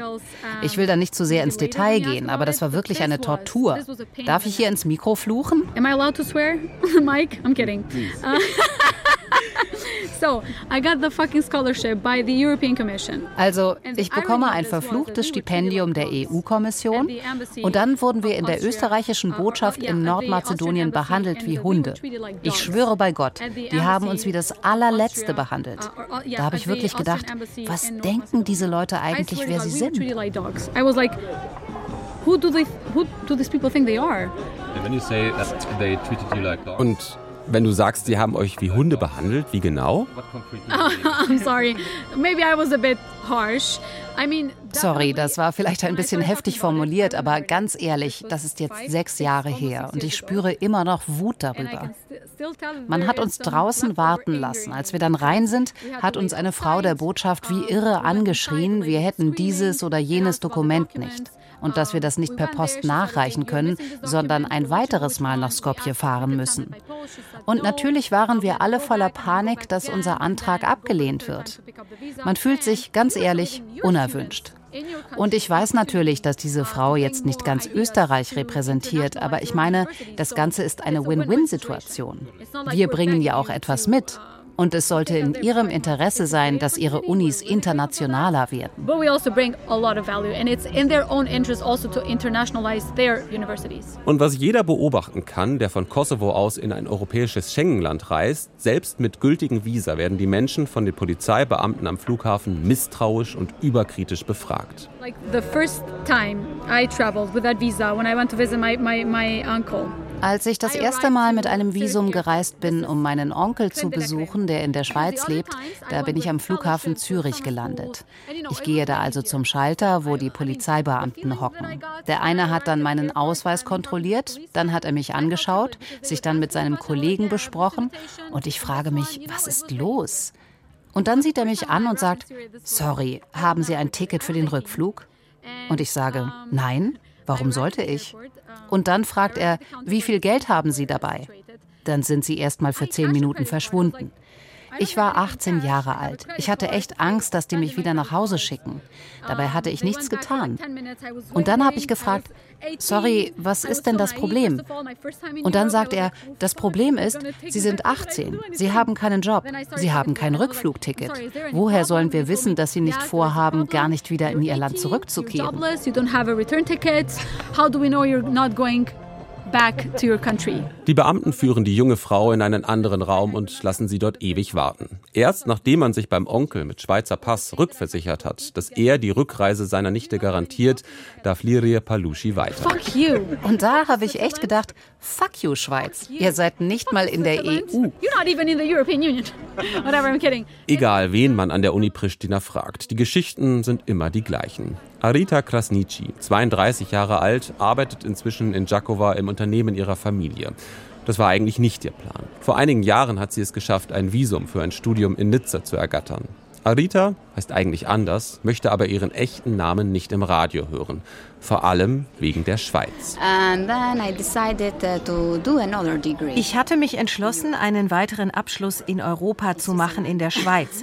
Ich will da nicht zu sehr ins Detail gehen, aber das war wirklich eine Tortur. Darf ich hier ins Mikro fluchen? Am I allowed to swear, Mike? I'm kidding. Uh, so, I got the fucking scholarship by the European Commission. Also, ich bekomme ein verfluchtes Stipendium der E U-Kommission und dann wurden wir in der österreichischen Botschaft in Nordmazedonien behandelt wie Hunde. Ich schwöre bei Gott, die haben uns wie das allerletzte behandelt. Da habe ich wirklich gedacht, was denken diese Leute eigentlich, wer sie sind? Who do they, who do these people think they are? Und wenn du sagst, sie haben euch wie Hunde behandelt, wie genau? I'm sorry. Maybe I was a bit harsh. I mean, sorry, das war vielleicht ein bisschen heftig formuliert, aber ganz ehrlich, das ist jetzt sechs Jahre her und ich spüre immer noch Wut darüber. Man hat uns draußen warten lassen. Als wir dann rein sind, hat uns eine Frau der Botschaft wie irre angeschrien, wir hätten dieses oder jenes Dokument nicht. Und dass wir das nicht per Post nachreichen können, sondern ein weiteres Mal nach Skopje fahren müssen. Und natürlich waren wir alle voller Panik, dass unser Antrag abgelehnt wird. Man fühlt sich, ganz ehrlich, unerwünscht. Und ich weiß natürlich, dass diese Frau jetzt nicht ganz Österreich repräsentiert, aber ich meine, das Ganze ist eine Win-Win-Situation. Wir bringen ja auch etwas mit. Und es sollte in ihrem Interesse sein, dass ihre Unis internationaler werden. Und was jeder beobachten kann, der von Kosovo aus in ein europäisches Schengen-Land reist, selbst mit gültigen Visa werden die Menschen von den Polizeibeamten am Flughafen misstrauisch und überkritisch befragt. Like the first time I traveled with that visa when I went to visit my, my, my uncle. Als ich das erste Mal mit einem Visum gereist bin, um meinen Onkel zu besuchen, der in der Schweiz lebt, da bin ich am Flughafen Zürich gelandet. Ich gehe da also zum Schalter, wo die Polizeibeamten hocken. Der eine hat dann meinen Ausweis kontrolliert, dann hat er mich angeschaut, sich dann mit seinem Kollegen besprochen und ich frage mich, was ist los? Und dann sieht er mich an und sagt, sorry, haben Sie ein Ticket für den Rückflug? Und ich sage, nein. Warum sollte ich? Und dann fragt er, wie viel Geld haben Sie dabei? Dann sind sie erst mal für zehn Minuten verschwunden. Ich war achtzehn Jahre alt. Ich hatte echt Angst, dass die mich wieder nach Hause schicken. Dabei hatte ich nichts getan. Und dann habe ich gefragt, sorry, was ist denn das Problem? Und dann sagt er, das Problem ist, Sie sind achtzehn, Sie haben keinen Job, Sie haben kein Rückflugticket. Woher sollen wir wissen, dass Sie nicht vorhaben, gar nicht wieder in Ihr Land zurückzukehren? Die Beamten führen die junge Frau in einen anderen Raum und lassen sie dort ewig warten. Erst nachdem man sich beim Onkel mit Schweizer Pass rückversichert hat, dass er die Rückreise seiner Nichte garantiert, darf Liria Palucci weiter. Fuck you. Und da habe ich echt gedacht, fuck you Schweiz, ihr seid nicht mal in der E U. Egal, wen man an der Uni Pristina fragt, die Geschichten sind immer die gleichen. Arita Krasniqi, zweiunddreißig Jahre alt, arbeitet inzwischen in Đakova im Unternehmen ihrer Familie. Das war eigentlich nicht ihr Plan. Vor einigen Jahren hat sie es geschafft, ein Visum für ein Studium in Nizza zu ergattern. Arita heißt eigentlich anders, möchte aber ihren echten Namen nicht im Radio hören. Vor allem wegen der Schweiz. Ich hatte mich entschlossen, einen weiteren Abschluss in Europa zu machen, in der Schweiz.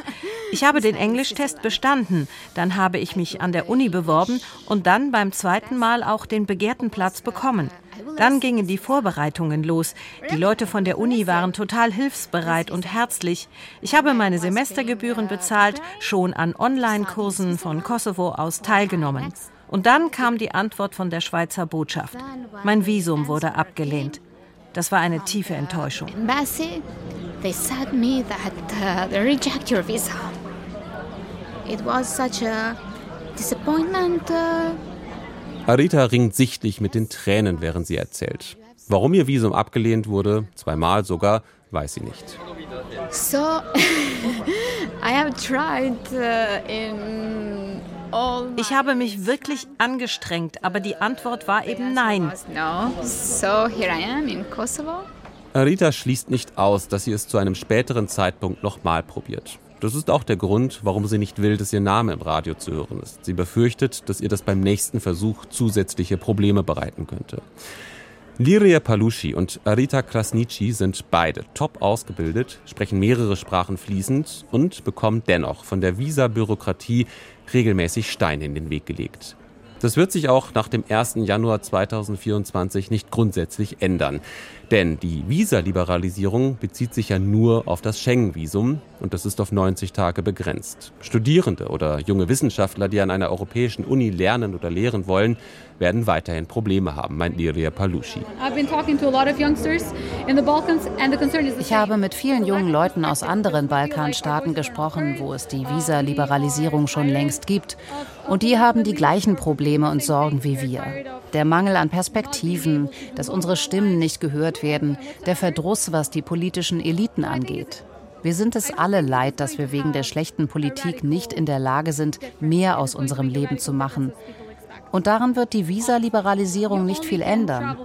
Ich habe den Englischtest bestanden, dann habe ich mich an der Uni beworben und dann beim zweiten Mal auch den begehrten Platz bekommen. Dann gingen die Vorbereitungen los. Die Leute von der Uni waren total hilfsbereit und herzlich. Ich habe meine Semestergebühren bezahlt, schon an Online-Kursen von Kosovo aus teilgenommen. Und dann kam die Antwort von der Schweizer Botschaft. Mein Visum wurde abgelehnt. Das war eine tiefe Enttäuschung. They said me that they reject your visa. It was such a disappointment. Arita ringt sichtlich mit den Tränen, während sie erzählt. Warum ihr Visum abgelehnt wurde, zweimal sogar, weiß sie nicht. So, I have tried in all my... Ich habe mich wirklich angestrengt, aber die Antwort war eben nein. So, here I am in Kosovo. Arita schließt nicht aus, dass sie es zu einem späteren Zeitpunkt nochmal probiert. Das ist auch der Grund, warum sie nicht will, dass ihr Name im Radio zu hören ist. Sie befürchtet, dass ihr das beim nächsten Versuch zusätzliche Probleme bereiten könnte. Liria Palucci und Arita Krasniqi sind beide top ausgebildet, sprechen mehrere Sprachen fließend und bekommen dennoch von der Visa-Bürokratie regelmäßig Steine in den Weg gelegt. Das wird sich auch nach dem ersten Januar zweitausendvierundzwanzig nicht grundsätzlich ändern. Denn die Visa-Liberalisierung bezieht sich ja nur auf das Schengen-Visum und das ist auf neunzig Tage begrenzt. Studierende oder junge Wissenschaftler, die an einer europäischen Uni lernen oder lehren wollen, werden weiterhin Probleme haben, meint Liria Palucci. Ich habe mit vielen jungen Leuten aus anderen Balkanstaaten gesprochen, wo es die Visa-Liberalisierung schon längst gibt. Und die haben die gleichen Probleme und Sorgen wie wir. Der Mangel an Perspektiven, dass unsere Stimmen nicht gehört werden, der Verdruss, was die politischen Eliten angeht. Wir sind es alle leid, dass wir wegen der schlechten Politik nicht in der Lage sind, mehr aus unserem Leben zu machen. Und daran wird die Visa-Liberalisierung nicht viel ändern.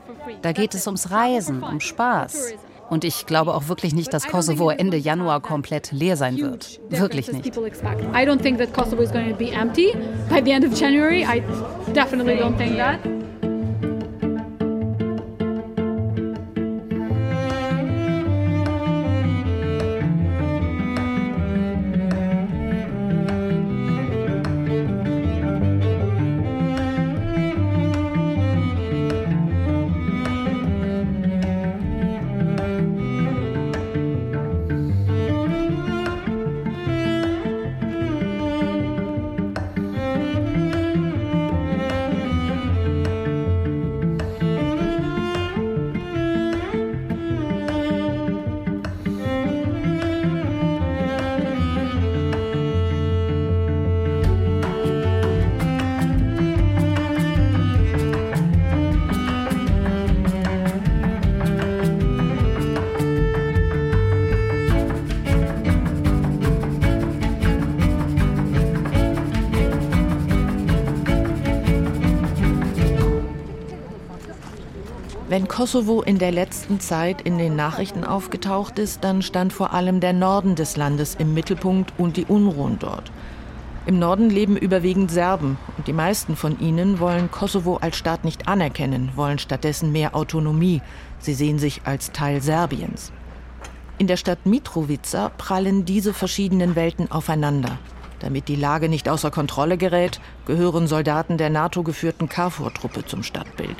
Da geht es ums Reisen, um Spaß. Und ich glaube auch wirklich nicht, dass Kosovo Ende Januar komplett leer sein wird. Wirklich nicht. Wenn Kosovo in der letzten Zeit in den Nachrichten aufgetaucht ist, dann stand vor allem der Norden des Landes im Mittelpunkt und die Unruhen dort. Im Norden leben überwiegend Serben und die meisten von ihnen wollen Kosovo als Staat nicht anerkennen, wollen stattdessen mehr Autonomie. Sie sehen sich als Teil Serbiens. In der Stadt Mitrovica prallen diese verschiedenen Welten aufeinander. Damit die Lage nicht außer Kontrolle gerät, gehören Soldaten der NATO-geführten KFOR-Truppe zum Stadtbild.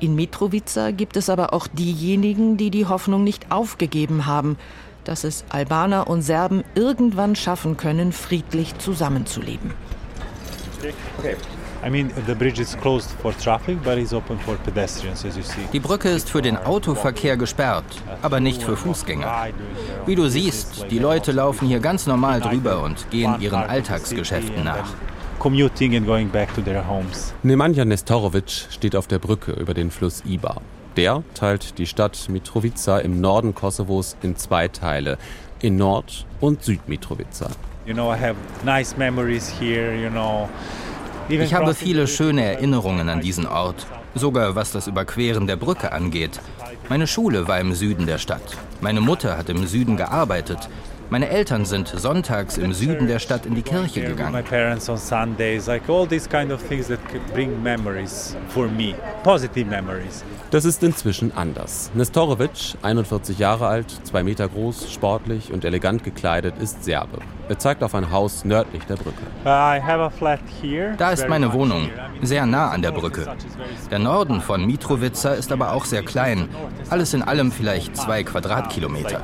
In Mitrovica gibt es aber auch diejenigen, die die Hoffnung nicht aufgegeben haben, dass es Albaner und Serben irgendwann schaffen können, friedlich zusammenzuleben. Okay. Die Brücke ist für den Autoverkehr gesperrt, aber nicht für Fußgänger. Wie du siehst, die Leute laufen hier ganz normal drüber und gehen ihren Alltagsgeschäften nach. Nemanja Nestorović steht auf der Brücke über den Fluss Ibar. Der teilt die Stadt Mitrovica im Norden Kosovos in zwei Teile, in Nord- und Süd-Mitrovica. You know, I have nice memories here, you know. Ich habe viele schöne Erinnerungen an diesen Ort, sogar was das Überqueren der Brücke angeht. Meine Schule war im Süden der Stadt. Meine Mutter hat im Süden gearbeitet. Meine Eltern sind sonntags im Süden der Stadt in die Kirche gegangen. Das ist inzwischen anders. Nestorović, einundvierzig Jahre alt, zwei Meter groß, sportlich und elegant gekleidet, ist Serbe. Er zeigt auf ein Haus nördlich der Brücke. Da ist meine Wohnung, sehr nah an der Brücke. Der Norden von Mitrovica ist aber auch sehr klein. Alles in allem vielleicht zwei Quadratkilometer.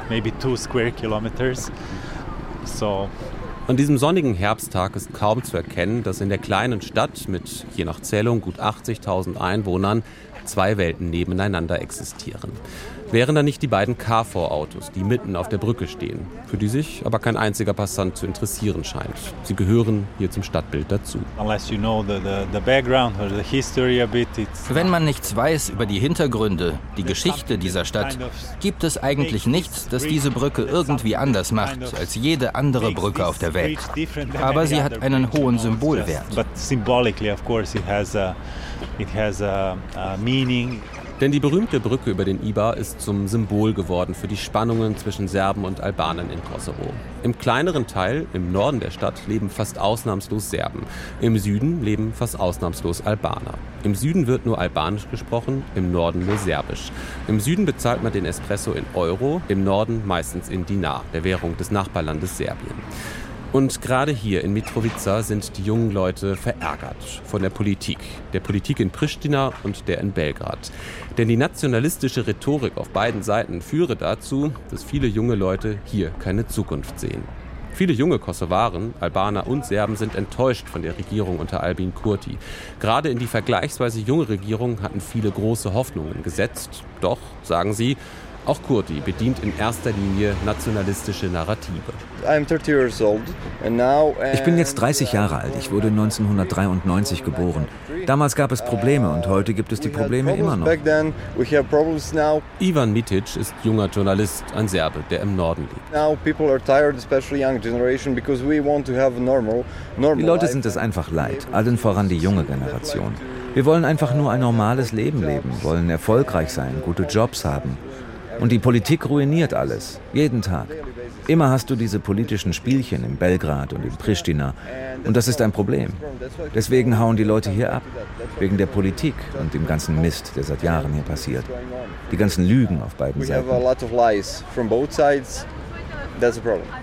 So. An diesem sonnigen Herbsttag ist kaum zu erkennen, dass in der kleinen Stadt mit, je nach Zählung, gut achtzigtausend Einwohnern zwei Welten nebeneinander existieren. Wären da nicht die beiden KFOR-Autos, die mitten auf der Brücke stehen, für die sich aber kein einziger Passant zu interessieren scheint. Sie gehören hier zum Stadtbild dazu. Wenn man nichts weiß über die Hintergründe, die Geschichte dieser Stadt, gibt es eigentlich nichts, das diese Brücke irgendwie anders macht als jede andere Brücke auf der Welt. Aber sie hat einen hohen Symbolwert. It has a, a meaning. Denn die berühmte Brücke über den Ibar ist zum Symbol geworden für die Spannungen zwischen Serben und Albanern in Kosovo. Im kleineren Teil, im Norden der Stadt, leben fast ausnahmslos Serben. Im Süden leben fast ausnahmslos Albaner. Im Süden wird nur Albanisch gesprochen, im Norden nur Serbisch. Im Süden bezahlt man den Espresso in Euro, im Norden meistens in Dinar, der Währung des Nachbarlandes Serbien. Und gerade hier in Mitrovica sind die jungen Leute verärgert von der Politik. Der Politik in Pristina und der in Belgrad. Denn die nationalistische Rhetorik auf beiden Seiten führe dazu, dass viele junge Leute hier keine Zukunft sehen. Viele junge Kosovaren, Albaner und Serben sind enttäuscht von der Regierung unter Albin Kurti. Gerade in die vergleichsweise junge Regierung hatten viele große Hoffnungen gesetzt. Doch, sagen sie, auch Kurti bedient in erster Linie nationalistische Narrative. Ich bin jetzt dreißig Jahre alt. Ich wurde neunzehnhundertdreiundneunzig geboren. Damals gab es Probleme und heute gibt es die Probleme immer noch. Ivan Mitic ist junger Journalist, ein Serbe, der im Norden lebt. Die Leute sind es einfach leid, allen voran die junge Generation. Wir wollen einfach nur ein normales Leben leben, wollen erfolgreich sein, gute Jobs haben. Und die Politik ruiniert alles, jeden Tag. Immer hast du diese politischen Spielchen in Belgrad und in Pristina. Und das ist ein Problem. Deswegen hauen die Leute hier ab. Wegen der Politik und dem ganzen Mist, der seit Jahren hier passiert. Die ganzen Lügen auf beiden Seiten.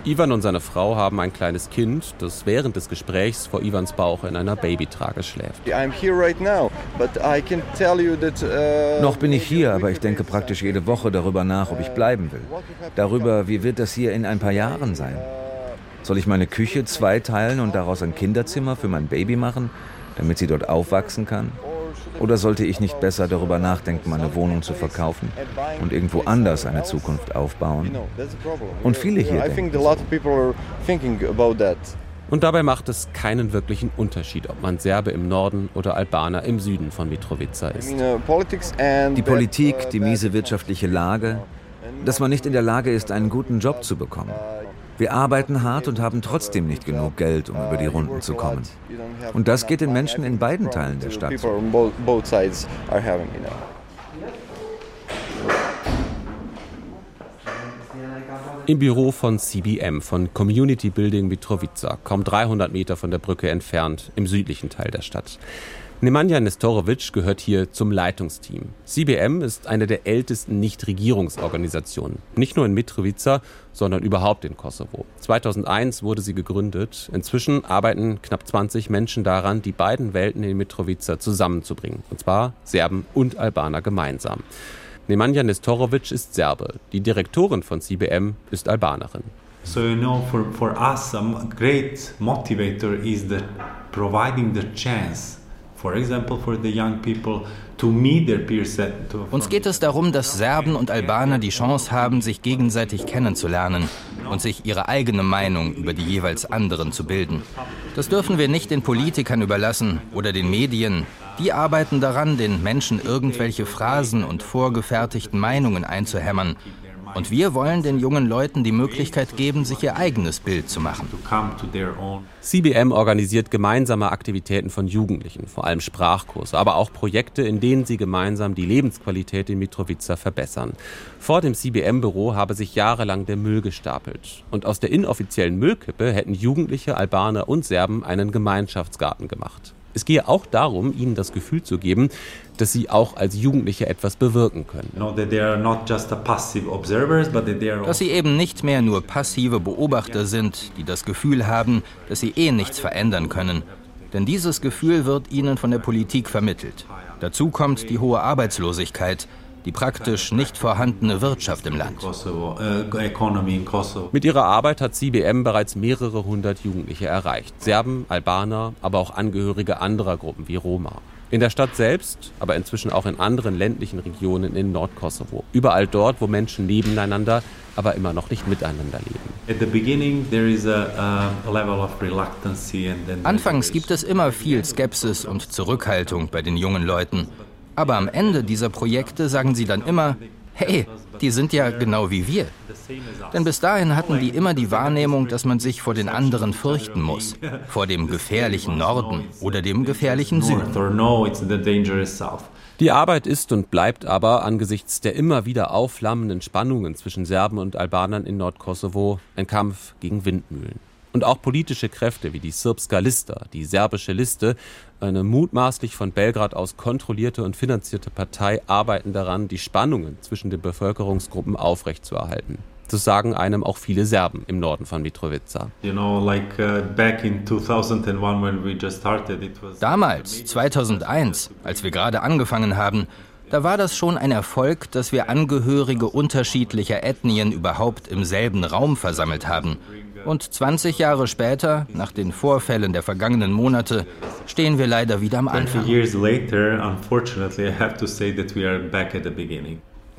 Ivan und seine Frau haben ein kleines Kind, das während des Gesprächs vor Ivans Bauch in einer Babytrage schläft. Noch bin ich hier, aber ich denke praktisch jede Woche darüber nach, ob ich bleiben will. Darüber, wie wird das hier in ein paar Jahren sein? Soll ich meine Küche zweiteilen und daraus ein Kinderzimmer für mein Baby machen, damit sie dort aufwachsen kann? Oder sollte ich nicht besser darüber nachdenken, meine Wohnung zu verkaufen und irgendwo anders eine Zukunft aufbauen? Und viele hier denken so. Und dabei macht es keinen wirklichen Unterschied, ob man Serbe im Norden oder Albaner im Süden von Mitrovica ist. Die Politik, die miese wirtschaftliche Lage, dass man nicht in der Lage ist, einen guten Job zu bekommen. Wir arbeiten hart und haben trotzdem nicht genug Geld, um über die Runden zu kommen. Und das geht den Menschen in beiden Teilen der Stadt. Im Büro von C B M, von Community Building Mitrovica, kaum dreihundert Meter von der Brücke entfernt, im südlichen Teil der Stadt. Nemanja Nestorović gehört hier zum Leitungsteam. C B M ist eine der ältesten Nichtregierungsorganisationen. Nicht nur in Mitrovica, sondern überhaupt in Kosovo. zweitausendeins wurde sie gegründet. Inzwischen arbeiten knapp zwanzig Menschen daran, die beiden Welten in Mitrovica zusammenzubringen. Und zwar Serben und Albaner gemeinsam. Nemanja Nestorović ist Serbe. Die Direktorin von C B M ist Albanerin. So, you know, for, for us, a great motivator is the providing the chance. Uns geht es darum, dass Serben und Albaner die Chance haben, sich gegenseitig kennenzulernen und sich ihre eigene Meinung über die jeweils anderen zu bilden. Das dürfen wir nicht den Politikern überlassen oder den Medien. Die arbeiten daran, den Menschen irgendwelche Phrasen und vorgefertigten Meinungen einzuhämmern. Und wir wollen den jungen Leuten die Möglichkeit geben, sich ihr eigenes Bild zu machen. C B M organisiert gemeinsame Aktivitäten von Jugendlichen, vor allem Sprachkurse, aber auch Projekte, in denen sie gemeinsam die Lebensqualität in Mitrovica verbessern. Vor dem C B M-Büro habe sich jahrelang der Müll gestapelt. Und aus der inoffiziellen Müllkippe hätten Jugendliche, Albaner und Serben einen Gemeinschaftsgarten gemacht. Es gehe auch darum, ihnen das Gefühl zu geben, dass sie auch als Jugendliche etwas bewirken können. Dass sie eben nicht mehr nur passive Beobachter sind, die das Gefühl haben, dass sie eh nichts verändern können. Denn dieses Gefühl wird ihnen von der Politik vermittelt. Dazu kommt die hohe Arbeitslosigkeit, die praktisch nicht vorhandene Wirtschaft im Land. Mit ihrer Arbeit hat C B M bereits mehrere hundert Jugendliche erreicht. Serben, Albaner, aber auch Angehörige anderer Gruppen wie Roma. In der Stadt selbst, aber inzwischen auch in anderen ländlichen Regionen in Nordkosovo. Überall dort, wo Menschen nebeneinander, aber immer noch nicht miteinander leben. Anfangs gibt es immer viel Skepsis und Zurückhaltung bei den jungen Leuten. Aber am Ende dieser Projekte sagen sie dann immer, hey, die sind ja genau wie wir. Denn bis dahin hatten die immer die Wahrnehmung, dass man sich vor den anderen fürchten muss, vor dem gefährlichen Norden oder dem gefährlichen Süden. Die Arbeit ist und bleibt aber angesichts der immer wieder aufflammenden Spannungen zwischen Serben und Albanern in Nordkosovo ein Kampf gegen Windmühlen. Und auch politische Kräfte wie die Srpska Lista, die serbische Liste, eine mutmaßlich von Belgrad aus kontrollierte und finanzierte Partei, arbeiten daran, die Spannungen zwischen den Bevölkerungsgruppen aufrechtzuerhalten. Das sagen einem auch viele Serben im Norden von Mitrovica. Damals, zweitausendeins, als wir gerade angefangen haben, da war das schon ein Erfolg, dass wir Angehörige unterschiedlicher Ethnien überhaupt im selben Raum versammelt haben. Und zwanzig Jahre später, nach den Vorfällen der vergangenen Monate, stehen wir leider wieder am Anfang.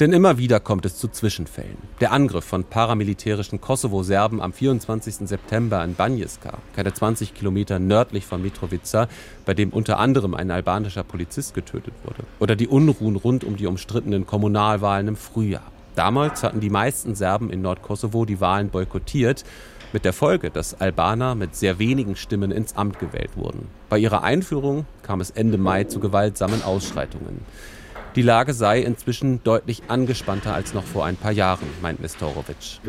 Denn immer wieder kommt es zu Zwischenfällen. Der Angriff von paramilitärischen Kosovo-Serben am vierundzwanzigsten September in Banjiska, keine zwanzig Kilometer nördlich von Mitrovica, bei dem unter anderem ein albanischer Polizist getötet wurde. Oder die Unruhen rund um die umstrittenen Kommunalwahlen im Frühjahr. Damals hatten die meisten Serben in Nordkosovo die Wahlen boykottiert, mit der Folge, dass Albaner mit sehr wenigen Stimmen ins Amt gewählt wurden. Bei ihrer Einführung kam es Ende Mai zu gewaltsamen Ausschreitungen. Die Lage sei inzwischen deutlich angespannter als noch vor ein paar Jahren, meint Nestorović.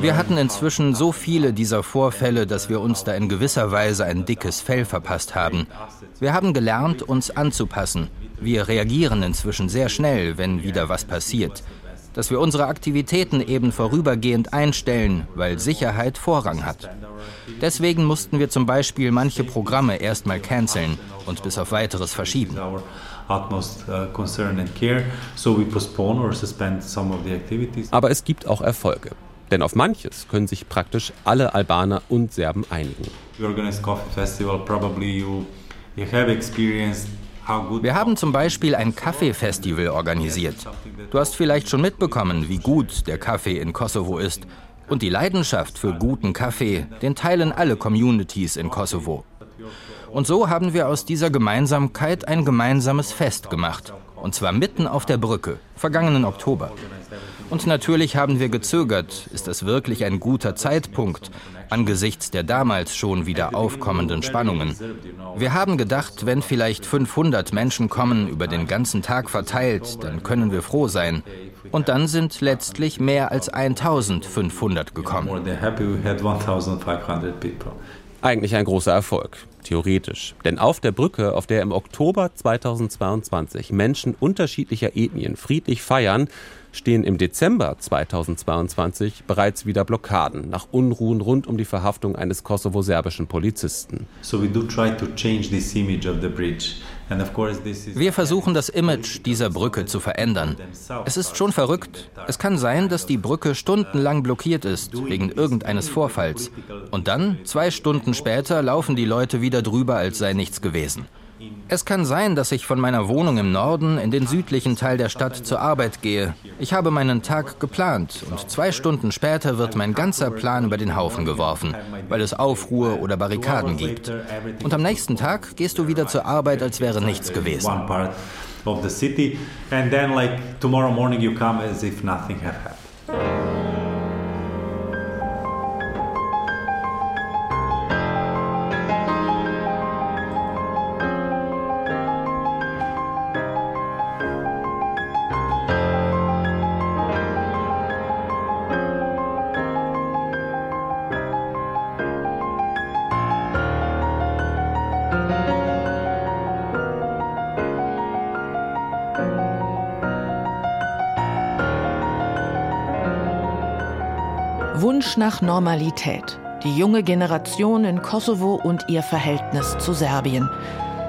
Wir hatten inzwischen so viele dieser Vorfälle, dass wir uns da in gewisser Weise ein dickes Fell verpasst haben. Wir haben gelernt, uns anzupassen. Wir reagieren inzwischen sehr schnell, wenn wieder was passiert. Dass wir unsere Aktivitäten eben vorübergehend einstellen, weil Sicherheit Vorrang hat. Deswegen mussten wir zum Beispiel manche Programme erstmal canceln und bis auf weiteres verschieben. Aber es gibt auch Erfolge. Denn auf manches können sich praktisch alle Albaner und Serben einigen. Wir haben zum Beispiel ein Kaffee-Festival organisiert. Du hast vielleicht schon mitbekommen, wie gut der Kaffee in Kosovo ist. Und die Leidenschaft für guten Kaffee, den teilen alle Communities in Kosovo. Und so haben wir aus dieser Gemeinsamkeit ein gemeinsames Fest gemacht. Und zwar mitten auf der Brücke, vergangenen Oktober. Und natürlich haben wir gezögert, ist das wirklich ein guter Zeitpunkt? angesichts der damals schon wieder aufkommenden Spannungen. Wir haben gedacht, wenn vielleicht fünfhundert Menschen kommen, über den ganzen Tag verteilt, dann können wir froh sein. Und dann sind letztlich mehr als eintausendfünfhundert gekommen. Eigentlich ein großer Erfolg, theoretisch. Denn auf der Brücke, auf der im Oktober zweitausendzweiundzwanzig Menschen unterschiedlicher Ethnien friedlich feiern, stehen im Dezember zweitausendzweiundzwanzig bereits wieder Blockaden nach Unruhen rund um die Verhaftung eines kosovo-serbischen Polizisten. Wir versuchen, das Image dieser Brücke zu verändern. Es ist schon verrückt. Es kann sein, dass die Brücke stundenlang blockiert ist, wegen irgendeines Vorfalls. Und dann, zwei Stunden später, laufen die Leute wieder drüber, als sei nichts gewesen. Es kann sein, dass ich von meiner Wohnung im Norden in den südlichen Teil der Stadt zur Arbeit gehe. Ich habe meinen Tag geplant und zwei Stunden später wird mein ganzer Plan über den Haufen geworfen, weil es Aufruhr oder Barrikaden gibt. Und am nächsten Tag gehst du wieder zur Arbeit, als wäre nichts gewesen. Wunsch nach Normalität. Die junge Generation in Kosovo und ihr Verhältnis zu Serbien.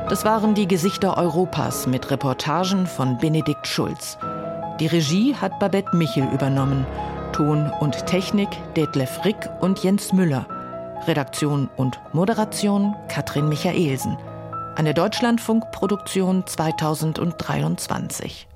Das waren die Gesichter Europas mit Reportagen von Benedikt Schulz. Die Regie hat Babette Michel übernommen. Ton und Technik Detlef Rick und Jens Müller. Redaktion und Moderation Katrin Michaelsen. Eine Deutschlandfunk-Produktion zweitausenddreiundzwanzig.